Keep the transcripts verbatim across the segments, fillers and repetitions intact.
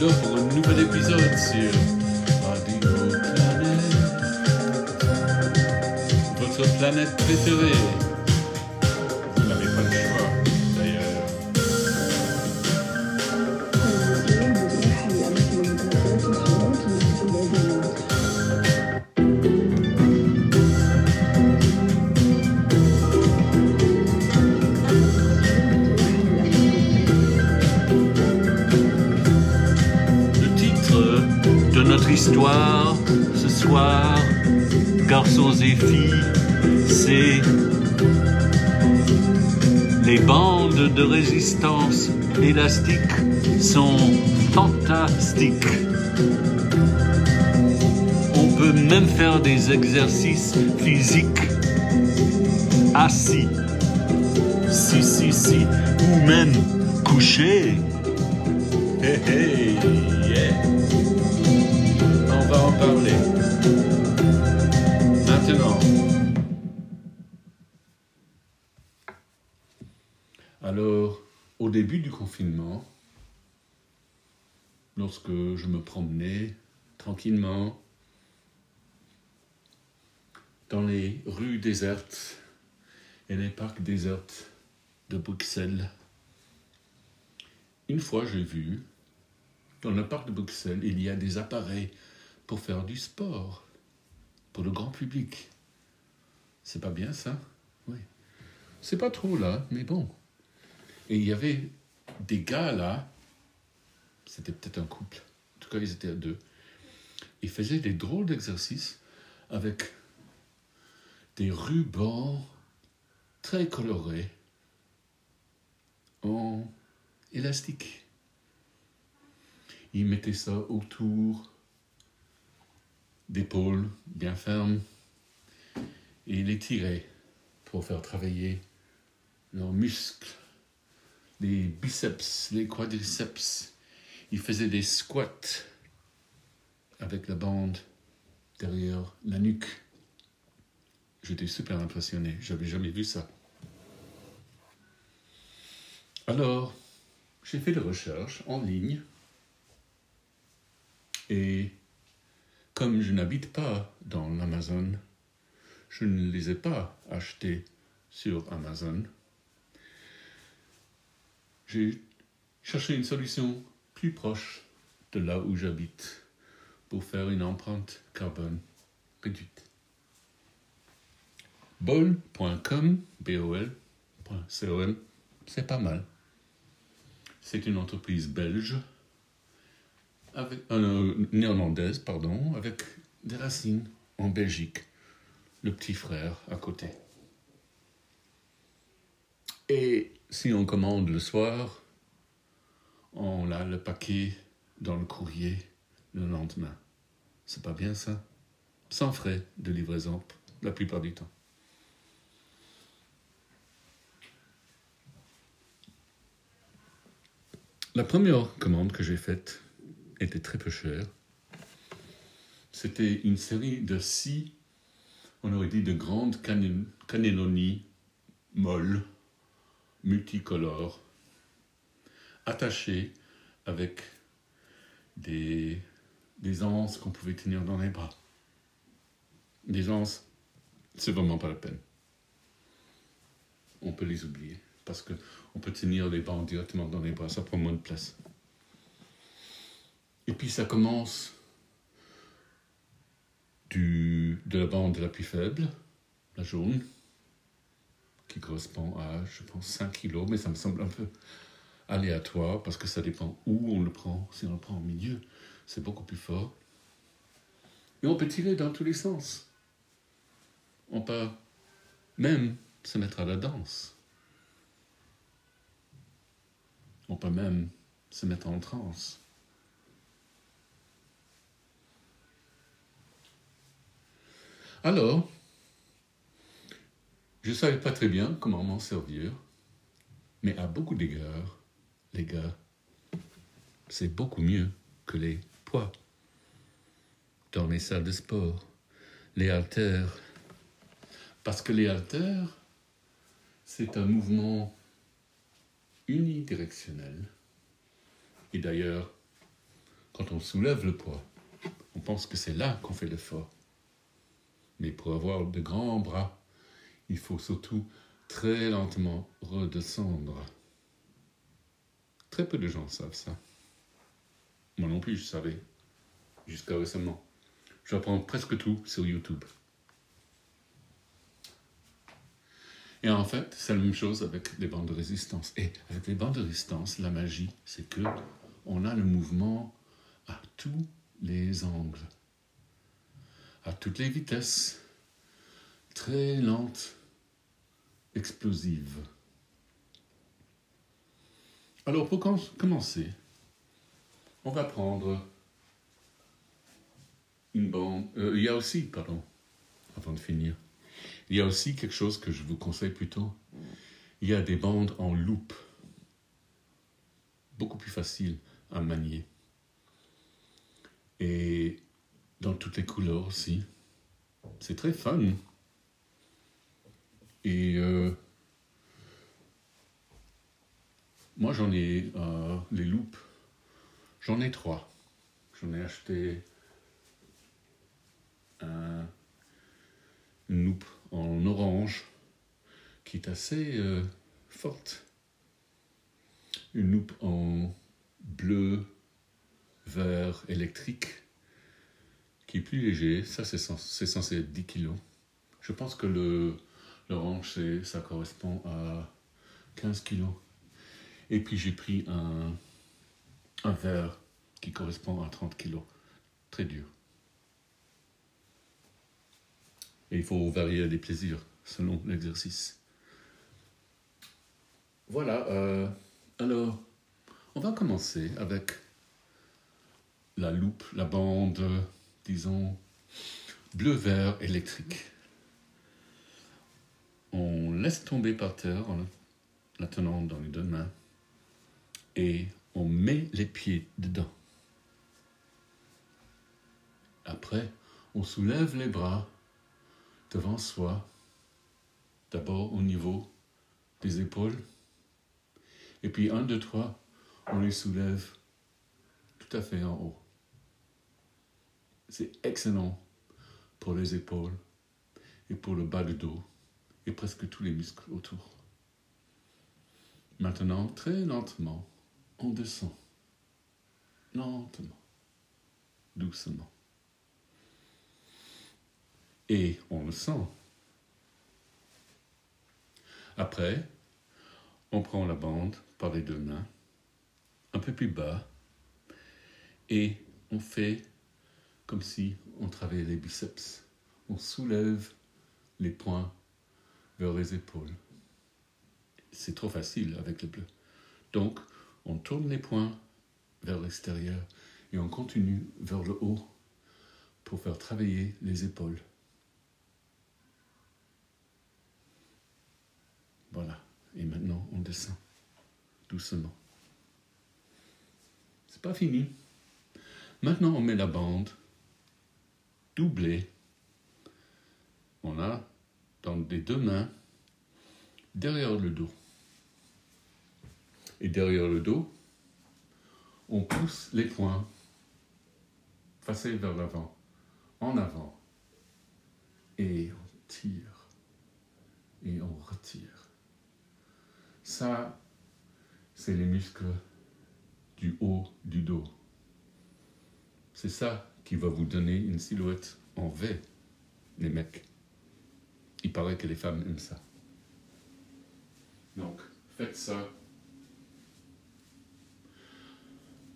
là pour un nouvel épisode sur Radio Planète, votre planète préférée. Vous n'avez pas le choix, d'ailleurs. Histoire, ce soir, garçons et filles, c'est les bandes de résistance élastiques sont fantastiques. On peut même faire des exercices physiques assis, si si si, ou même couché. Hey, hey, yeah. On va en parler. Maintenant. Alors, au début du confinement, lorsque je me promenais tranquillement dans les rues désertes et les parcs désertes de Bruxelles, une fois j'ai vu, dans le parc de Bruxelles, il y a des appareils pour faire du sport, pour le grand public. C'est pas bien ça? Oui. C'est pas trop là, mais bon. Et il y avait des gars là, c'était peut-être un couple, en tout cas ils étaient à deux. Ils faisaient des drôles d'exercices avec des rubans très colorés en élastique. Ils mettaient ça autour d'épaules bien fermes et les tirer pour faire travailler leurs muscles, les biceps, les quadriceps. Ils faisaient des squats avec la bande derrière la nuque. J'étais super impressionné, j'avais jamais vu ça. Alors, j'ai fait des recherches en ligne et comme je n'habite pas dans l'Amazon, je ne les ai pas achetés sur Amazon. J'ai cherché une solution plus proche de là où j'habite pour faire une empreinte carbone réduite. bol point com, B O L point com, c'est pas mal. C'est une entreprise belge. Avec, euh, néerlandaise, pardon, avec des racines en Belgique, le petit frère à côté. Et si on commande le soir, on a le paquet dans le courrier le lendemain. C'est pas bien ça? Sans frais de livraison, la plupart du temps. La première commande que j'ai faite était très peu cher. C'était une série de six, on aurait dit de grandes canne- cannelloni molles, multicolores, attachées avec des, des anses qu'on pouvait tenir dans les bras. Des anses, c'est vraiment pas la peine. On peut les oublier parce que on peut tenir les bandes directement dans les bras, ça prend moins de place. Et puis ça commence du, de la bande la plus faible, la jaune, qui correspond à, je pense, cinq kilos, mais ça me semble un peu aléatoire, parce que ça dépend où on le prend. Si on le prend au milieu, c'est beaucoup plus fort. Et on peut tirer dans tous les sens. On peut même se mettre à la danse. On peut même se mettre en transe. Alors, je ne savais pas très bien comment m'en servir, mais à beaucoup d'égards, les gars, c'est beaucoup mieux que les poids dans les salles de sport, les haltères. Parce que les haltères, c'est un mouvement unidirectionnel. Et d'ailleurs, Quand on soulève le poids, on pense que c'est là qu'on fait l'effort. Mais pour avoir de grands bras, il faut surtout très lentement redescendre. Très peu de gens savent ça. Moi non plus, je savais, jusqu'à récemment. J'apprends presque tout sur YouTube. Et en fait, c'est la même chose avec les bandes de résistance. Et avec les bandes de résistance, la magie, c'est que on a le mouvement à tous les angles, à toutes les vitesses, très lente, explosive. Alors pour commencer, on va prendre une bande... Euh, il y a aussi, pardon, avant de finir, il y a aussi quelque chose que je vous conseille plutôt. Il y a des bandes en loop, beaucoup plus faciles à manier. Et dans toutes les couleurs aussi. C'est très fun. Et euh, moi, j'en ai euh, les loupes. J'en ai trois. J'en ai acheté un, une loupe en orange qui est assez euh, forte. Une loupe en bleu, vert, électrique, qui est plus léger. Ça, c'est, cent, c'est censé être dix kilos. Je pense que le l'orange, c'est, ça correspond à quinze kilos. Et puis, j'ai pris un, un verre qui correspond à trente kilos. Très dur. Et il faut varier les plaisirs selon l'exercice. Voilà. Euh, alors, on va commencer avec la loupe, la bande, disons, bleu-vert électrique. On laisse tomber par terre en la tenant dans les deux mains et on met les pieds dedans. Après, on soulève les bras devant soi, d'abord au niveau des épaules, et puis un, deux, trois, on les soulève tout à fait en haut. C'est excellent pour les épaules et pour le bas du dos et presque tous les muscles autour. Maintenant, très lentement, on descend. Lentement, doucement. Et on le sent. Après, on prend la bande par les deux mains, un peu plus bas, et on fait comme si on travaillait les biceps. On soulève les poings vers les épaules. C'est trop facile avec le bleu. Donc, on tourne les poings vers l'extérieur et on continue vers le haut pour faire travailler les épaules. Voilà. Et maintenant, on descend doucement. C'est pas fini. Maintenant, on met la bande doublé, on a dans les deux mains, derrière le dos. Et derrière le dos, on pousse les poings facés vers l'avant, en avant, et on tire, et on retire. Ça, c'est les muscles du haut du dos. C'est ça qui va vous donner une silhouette en V, les mecs. Il paraît que les femmes aiment ça. Donc, faites ça.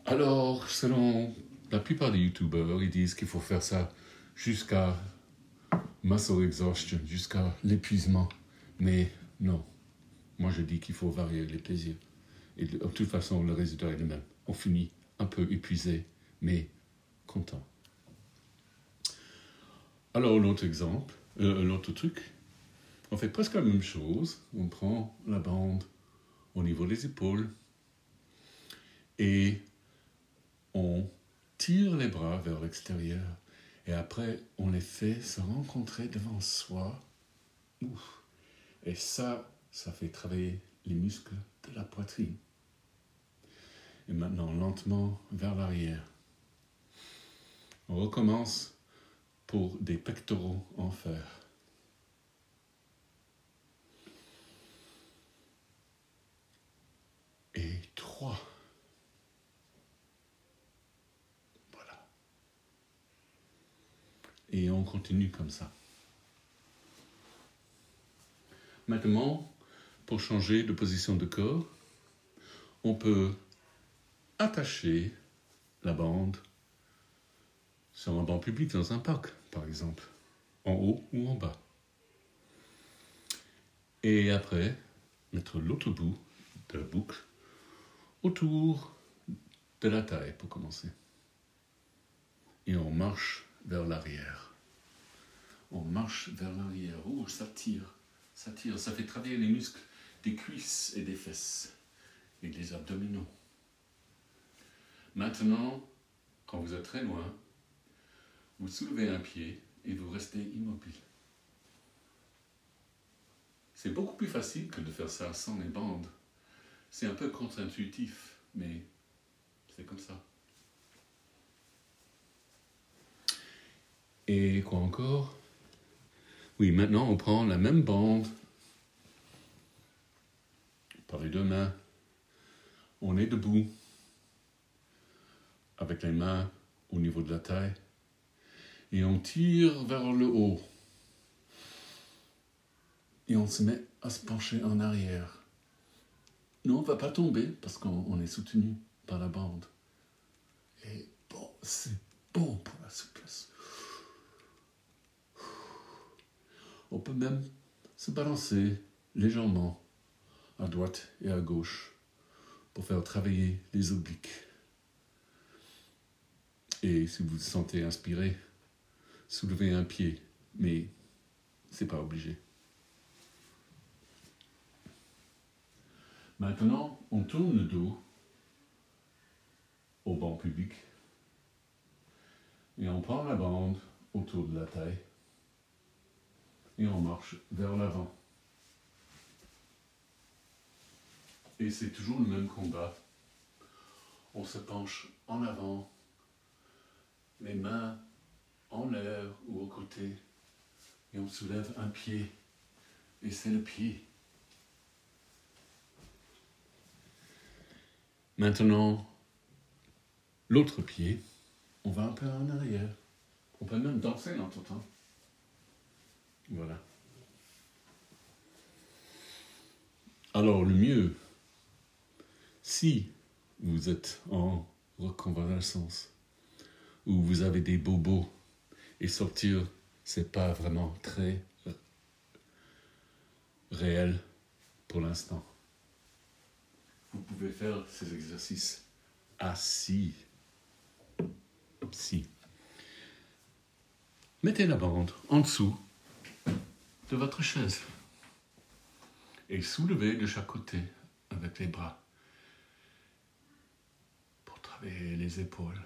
Alors, selon la plupart des youtubeurs, ils disent qu'il faut faire ça jusqu'à muscle exhaustion, jusqu'à l'épuisement. Mais non. Moi, je dis qu'il faut varier les plaisirs. Et de toute façon, le résultat est le même. On finit un peu épuisé, mais content. Alors, l'autre exemple, euh, l'autre truc, on fait presque la même chose. On prend la bande au niveau des épaules et on tire les bras vers l'extérieur. Et après, on les fait se rencontrer devant soi. Ouf. Et ça, ça fait travailler les muscles de la poitrine. Et maintenant, lentement vers l'arrière. On recommence pour des pectoraux en fer. Et trois. Voilà. Et on continue comme ça. Maintenant, pour changer de position de corps, on peut attacher la bande sur un banc public dans un parc, par exemple, en haut ou en bas. Et après, mettre l'autre bout de la boucle autour de la taille pour commencer. Et on marche vers l'arrière. On marche vers l'arrière. Oh, ça tire, ça tire, ça fait travailler les muscles des cuisses et des fesses et des abdominaux. Maintenant, quand vous êtes très loin, vous soulevez un pied et vous restez immobile. C'est beaucoup plus facile que de faire ça sans les bandes. C'est un peu contre-intuitif, mais c'est comme ça. Et quoi encore? Oui, maintenant on prend la même bande par les deux mains. On est debout, avec les mains au niveau de la taille, et on tire vers le haut. Et on se met à se pencher en arrière. Non, on ne va pas tomber, parce qu'on est soutenu par la bande. Et bon, c'est bon pour la souplesse. On peut même se balancer légèrement à droite et à gauche pour faire travailler les obliques. Et si vous vous sentez inspiré, soulevez un pied, mais c'est pas obligé. Maintenant, on tourne le dos au banc public et on prend la bande autour de la taille et on marche vers l'avant. Et c'est toujours le même combat. On se penche en avant, les mains en l'air ou aux côtés, et on soulève un pied, et c'est le pied. Maintenant, l'autre pied, on va un peu en arrière. On peut même danser dans tout le temps. Voilà. Alors, le mieux, si vous êtes en reconvalescence, ou vous avez des bobos, et sortir, c'est pas vraiment très réel pour l'instant. Vous pouvez faire ces exercices assis. Si. Mettez la bande en dessous de votre chaise et soulevez de chaque côté avec les bras pour travailler les épaules.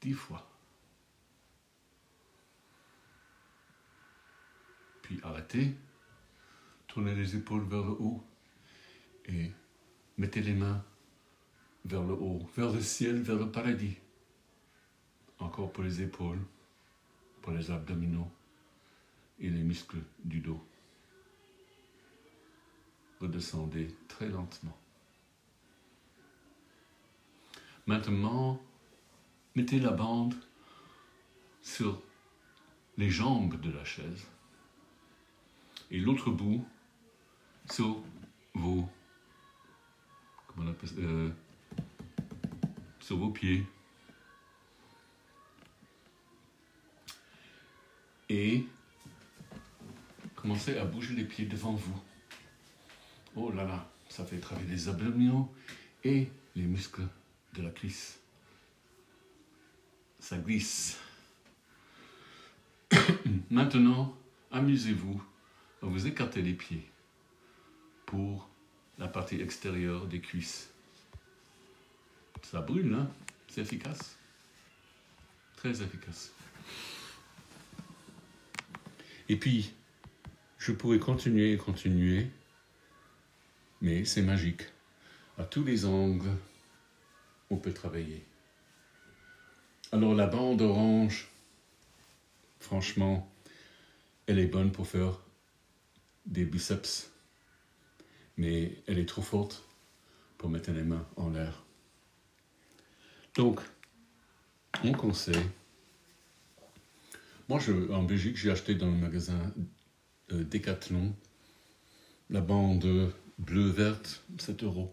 Dix fois. Puis arrêtez, tournez les épaules vers le haut et mettez les mains vers le haut, vers le ciel, vers le paradis. Encore pour les épaules, pour les abdominaux et les muscles du dos. Redescendez très lentement. Maintenant, mettez la bande sur les jambes de la chaise et l'autre bout sur vos, comment on appelle ça, euh, sur vos pieds. Et commencez à bouger les pieds devant vous. Oh là là, ça fait travailler les abdominaux et les muscles de la cuisse. Ça glisse. Maintenant, amusez-vous à vous écarter les pieds pour la partie extérieure des cuisses. Ça brûle, hein? C'est efficace. Très efficace. Et puis, je pourrais continuer et continuer, mais c'est magique. À tous les angles, on peut travailler. Alors la bande orange, franchement, elle est bonne pour faire des biceps, mais elle est trop forte pour mettre les mains en l'air. Donc, mon conseil, moi je, en Belgique, j'ai acheté dans le magasin euh, Decathlon la bande bleu-verte, sept euros,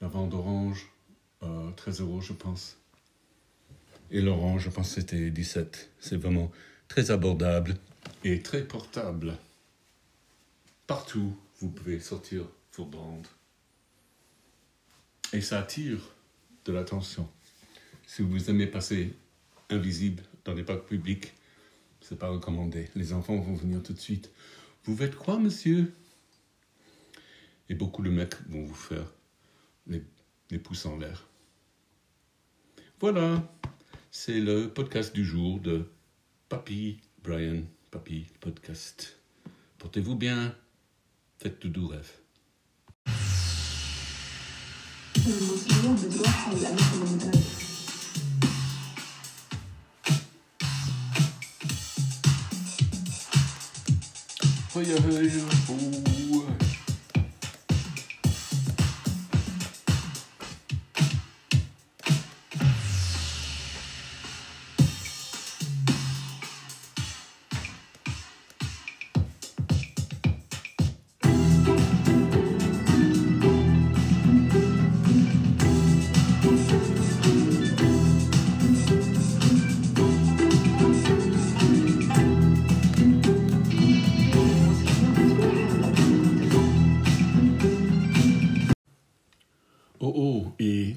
la bande orange, euh, treize euros je pense. Et l'orange, je pense que c'était dix-sept. C'est vraiment très abordable et très portable. Partout, vous pouvez sortir vos bandes. Et ça attire de l'attention. Si vous aimez passer invisible dans les parcs publics, c'est pas recommandé. Les enfants vont venir tout de suite. Vous faites quoi, monsieur? Et beaucoup de mecs vont vous faire les, les pouces en l'air. Voilà! C'est le podcast du jour de Papi, Brian, Papi Podcast. Portez-vous bien, faites de doux rêves.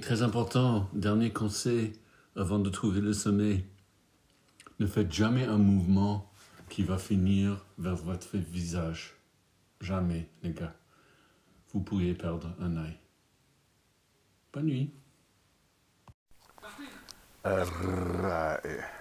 Très important, dernier conseil avant de trouver le sommeil. Ne faites jamais un mouvement qui va finir vers votre visage. Jamais, les gars. Vous pourriez perdre un œil. Bonne nuit.